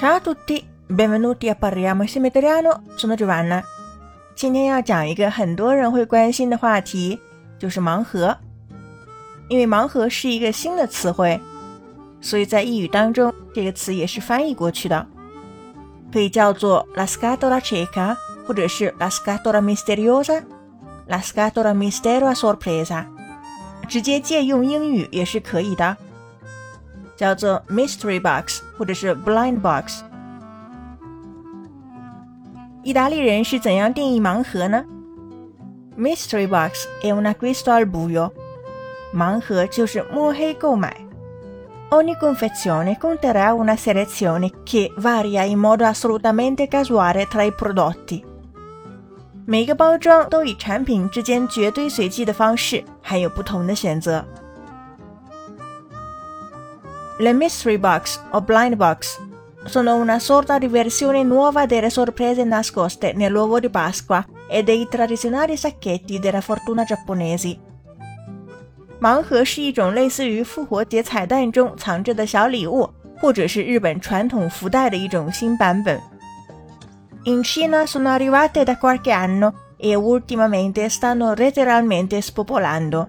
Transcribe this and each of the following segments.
Ciao a tutti, benvenuti a Parliamo insieme italiano, sono Giovanna。 今天要讲一个很多人会关心的话题，就是盲盒。因为盲盒是一个新的词汇，所以在意语当中，这个词也是翻译过去的，可以叫做 La scatola cieca 或者是 La scatola misteriosa, La scatola mistero a sorpresa， 直接借用英语也是可以的，叫做 mystery box 或者是 blind box。 意大利人是怎样定义盲盒呢？ mystery box è un acquisto al buio， 盲盒就是摸黑购买。 ogni confezione conterrà una selezione che varia in modo assolutamente casuale tra i prodotti， 每个包装都以产品之间绝对随机的方式含有不同的选择。Le mystery box o blind box sono una sorta di versione nuova delle sorprese nascoste nell'uovo di Pasqua e dei tradizionali sacchetti della fortuna giapponesi。 盲盒是一种类似于复活节彩蛋中藏着的小礼物，或者是日本传统福袋的一种新版本。In Cina sono arrivate da qualche anno e ultimamente stanno letteralmente spopolando,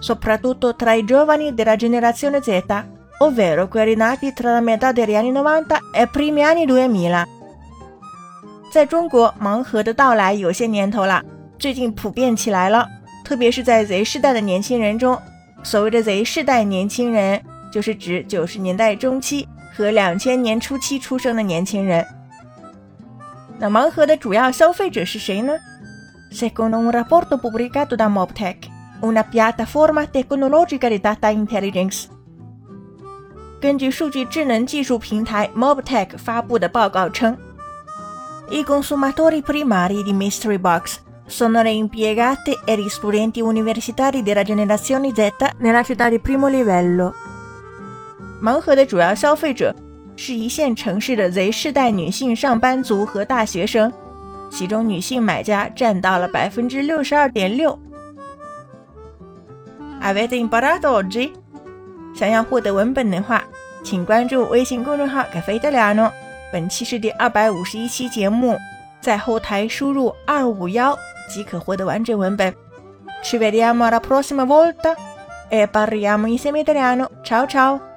soprattutto tra i giovani della generazione Z。Ovvero quelli nati tra la metà degli anni 90 e primi anni 2000。 在中国，盲盒的到来有些年头了，最近普遍起来了，特别是在 Z 世代的年轻人中。所谓的 Z 世代年轻人，就是指90年代中期和2000年初期出生的年轻人。那盲盒的主要消费者是谁呢？ Secondo un rapporto pubblicato da MobTech, una piattaforma tecnologica di data intelligence，根据数据智能技术平台 MobTech 发布的报告称， I consumatori primari di mystery box sono le impiegate e gli studenti universitari della generazione Z nella città di primo livello。 盲盒的主要消费者是一线城市的 Z 世代女性上班族和大学生，其中女性买家占到了 62.6%。 Avete imparato oggi？想要获得文本的话，请关注微信公众号 Café Italiano， 本期是第251期节目，在后台输入251即可获得完整文本。Ci vediamo alla prossima volta e parliamo insieme italiano. Ciao ciao。